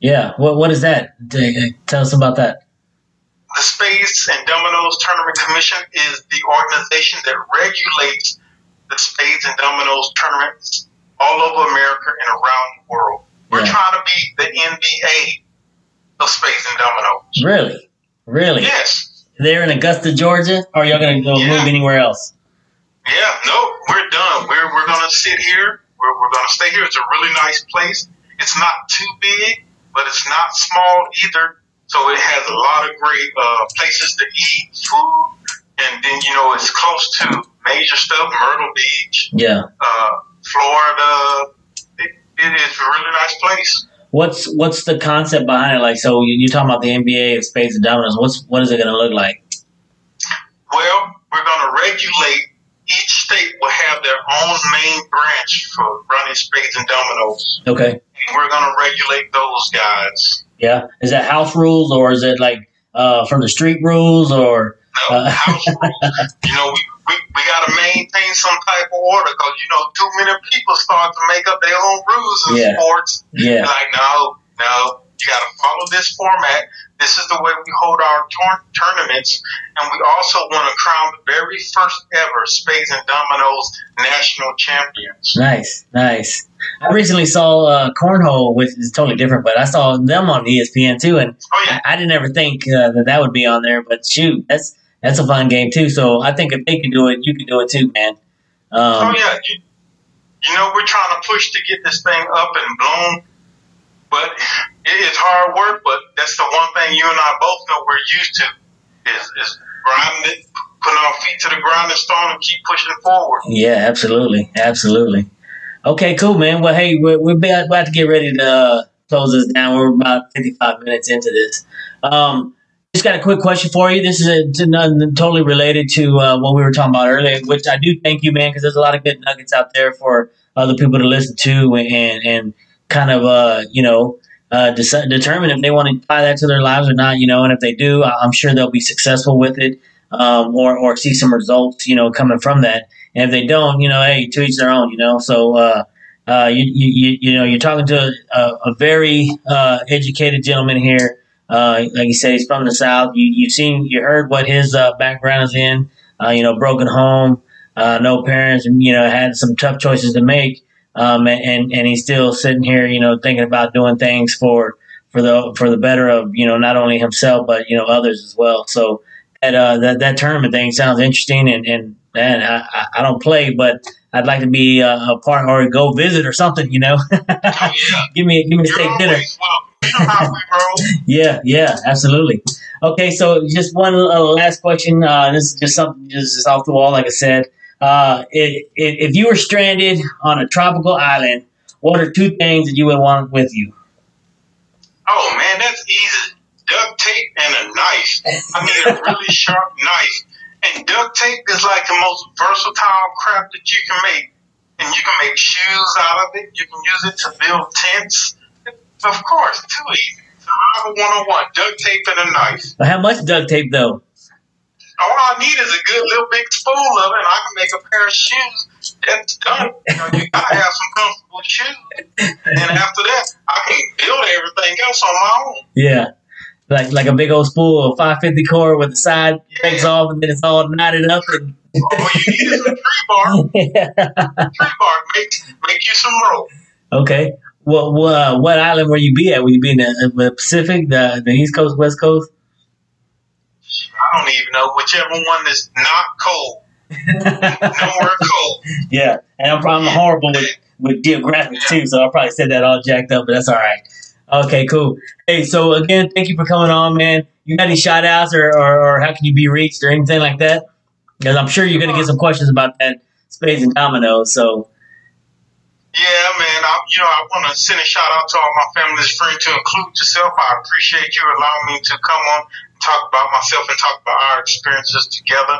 Yeah. What is that? Tell us about that. The Spades and Dominoes Tournament Commission is the organization that regulates the Spades and Dominoes tournaments all over America and around the world. We're trying to be the NBA of Spades and Dominoes. Really? Really? Yes. They're in Augusta, Georgia? Or are y'all going to go move anywhere else? Yeah, no, we're done. We're going to sit here. We're going to stay here. It's a really nice place. It's not too big, but it's not small either. So it has a lot of great places to eat, food, and then, you know, it's close to major stuff, Myrtle Beach, Florida. It is a really nice place. what's the concept behind it? Like, so you're talking about the NBA and Spades and Dominoes. What is it going to look like? Well, we're going to regulate. Each state will have their own main branch for running Spades and Dominoes. Okay. And we're going to regulate those guys. Yeah. Is that house rules, or is it like from the street rules, or? No, house rules. You know, we got to maintain some type of order, because, you know, too many people start to make up their own rules in sports. Yeah. Like, no, you got to follow this format. This is the way we hold our tournaments, and we also want to crown the very first ever Spades and Dominoes national champions. Nice. I recently saw cornhole, which is totally different, but I saw them on ESPN too, and I didn't ever think that would be on there. But shoot, that's a fun game too. So I think if they can do it, you can do it too, man. You know, we're trying to push to get this thing up and blown, but. It's hard work, but that's the one thing you and I both know we're used to is grinding, putting our feet to the grinding stone and keep pushing forward. Yeah, absolutely. Okay, cool, man. Well, hey, we're about to get ready to close this down. We're about 55 minutes into this. Just got a quick question for you. This is totally related to what we were talking about earlier, which I do thank you, man, because there's a lot of good nuggets out there for other people to listen to and kind of, determine if they want to apply that to their lives or not, you know, and if they do, I'm sure they'll be successful with it, or see some results, you know, coming from that. And if they don't, you know, hey, to each their own, you know. So, you know, you're talking to a very educated gentleman here. Like you say, he's from the South. You heard what his background is in. You know, broken home, no parents. You know, had some tough choices to make. And he's still sitting here, you know, thinking about doing things for the better of, you know, not only himself, but, you know, others as well. So that tournament thing sounds interesting, and I don't play, but I'd like to be a part or go visit or something, you know. Oh, yeah. Give me a steak dinner. Yeah, absolutely. Okay, so just one last question. This is just something just off the wall, like I said. If you were stranded on a tropical island, what are two things that you would want with you? Oh, man, that's easy. Duct tape and a knife. I mean, a really sharp knife. And duct tape is like the most versatile crap that you can make. And you can make shoes out of it. You can use it to build tents. Of course, too easy. Survival 101, duct tape and a knife. But how much duct tape, though? All I need is a good little big spool of it, and I can make a pair of shoes. That's done. You know, you gotta have some comfortable shoes. And after that, I can build everything else on my own. Yeah. Like a big old spool of 550 cord with the side takes off, and then it's all knotted up. And all you need is a tree bark. Yeah. Tree bark. Make you some rope. Okay. Well, what island will you be at? Will you be in the Pacific, the East Coast, West Coast? I don't even know, whichever one that's not cold. Nowhere cold. Yeah, and I'm horrible with geographics too, so I probably said that all jacked up, but that's all right. Okay, cool. Hey, so again, thank you for coming on, man. You got any shout outs or how can you be reached or anything like that? Because I'm sure you're going to get some questions about that Spades and Dominoes, so. Yeah, man, I want to send a shout out to all my family's friends, to include yourself. I appreciate you allowing me to come on, talk about myself and talk about our experiences together.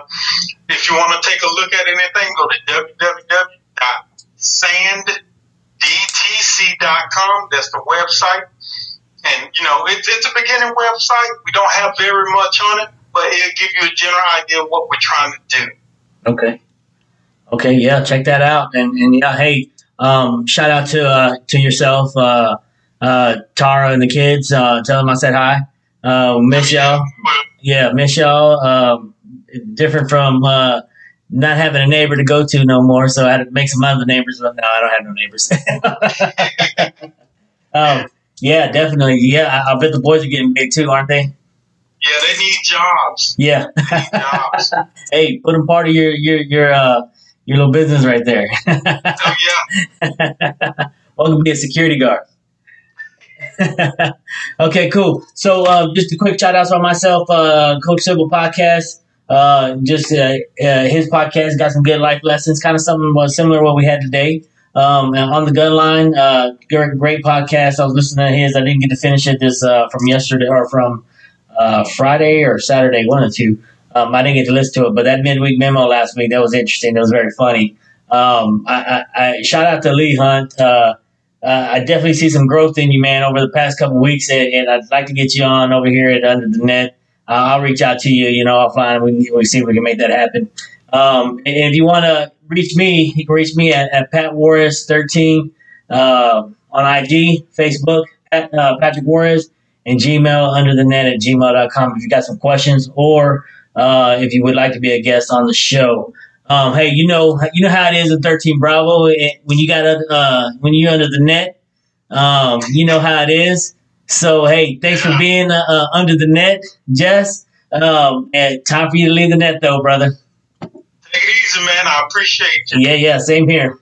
If you want to take a look at anything, go to www.sanddtc.com. That's the website. And, you know, it's a beginning website. We don't have very much on it, but it'll give you a general idea of what we're trying to do. Okay, yeah, check that out. And yeah, hey, shout out to yourself, Tara and the kids. Tell them I said hi. Miss y'all. Yeah, miss y'all. Different from not having a neighbor to go to no more, so I had to make some other neighbors. But no, I don't have no neighbors. Yeah, definitely. Yeah, I bet the boys are getting big too, aren't they? Yeah, they need jobs. Yeah. They need jobs. Hey, put them part of your little business right there. Oh, yeah. Welcome to be a security guard. Okay, cool. So just a quick shout out on myself, Coach Civil Podcast. His podcast got some good life lessons, kind of something similar to what we had today. And On the Gun Line, great podcast. I was listening to his. I didn't get to finish it this from yesterday or from Friday or Saturday, one of the two. I didn't get to listen to it, but that midweek memo last week, that was interesting. That was very funny. I shout out to Lee Hunt. I definitely see some growth in you, man, over the past couple of weeks, and I'd like to get you on over here at Under the Net. I'll reach out to you. You know, I'll find we see if we can make that happen. And if you want to reach me, you can reach me at PatWarris13 on IG, Facebook, Patrick Juarez, and Gmail, underthenet@gmail.com if you got some questions or if you would like to be a guest on the show. Hey, you know how it is in 13 Bravo. When you're under the net, you know how it is. So, hey, thanks for being under the net, Jess. And time for you to leave the net, though, brother. Take it easy, man. I appreciate you. Yeah, same here.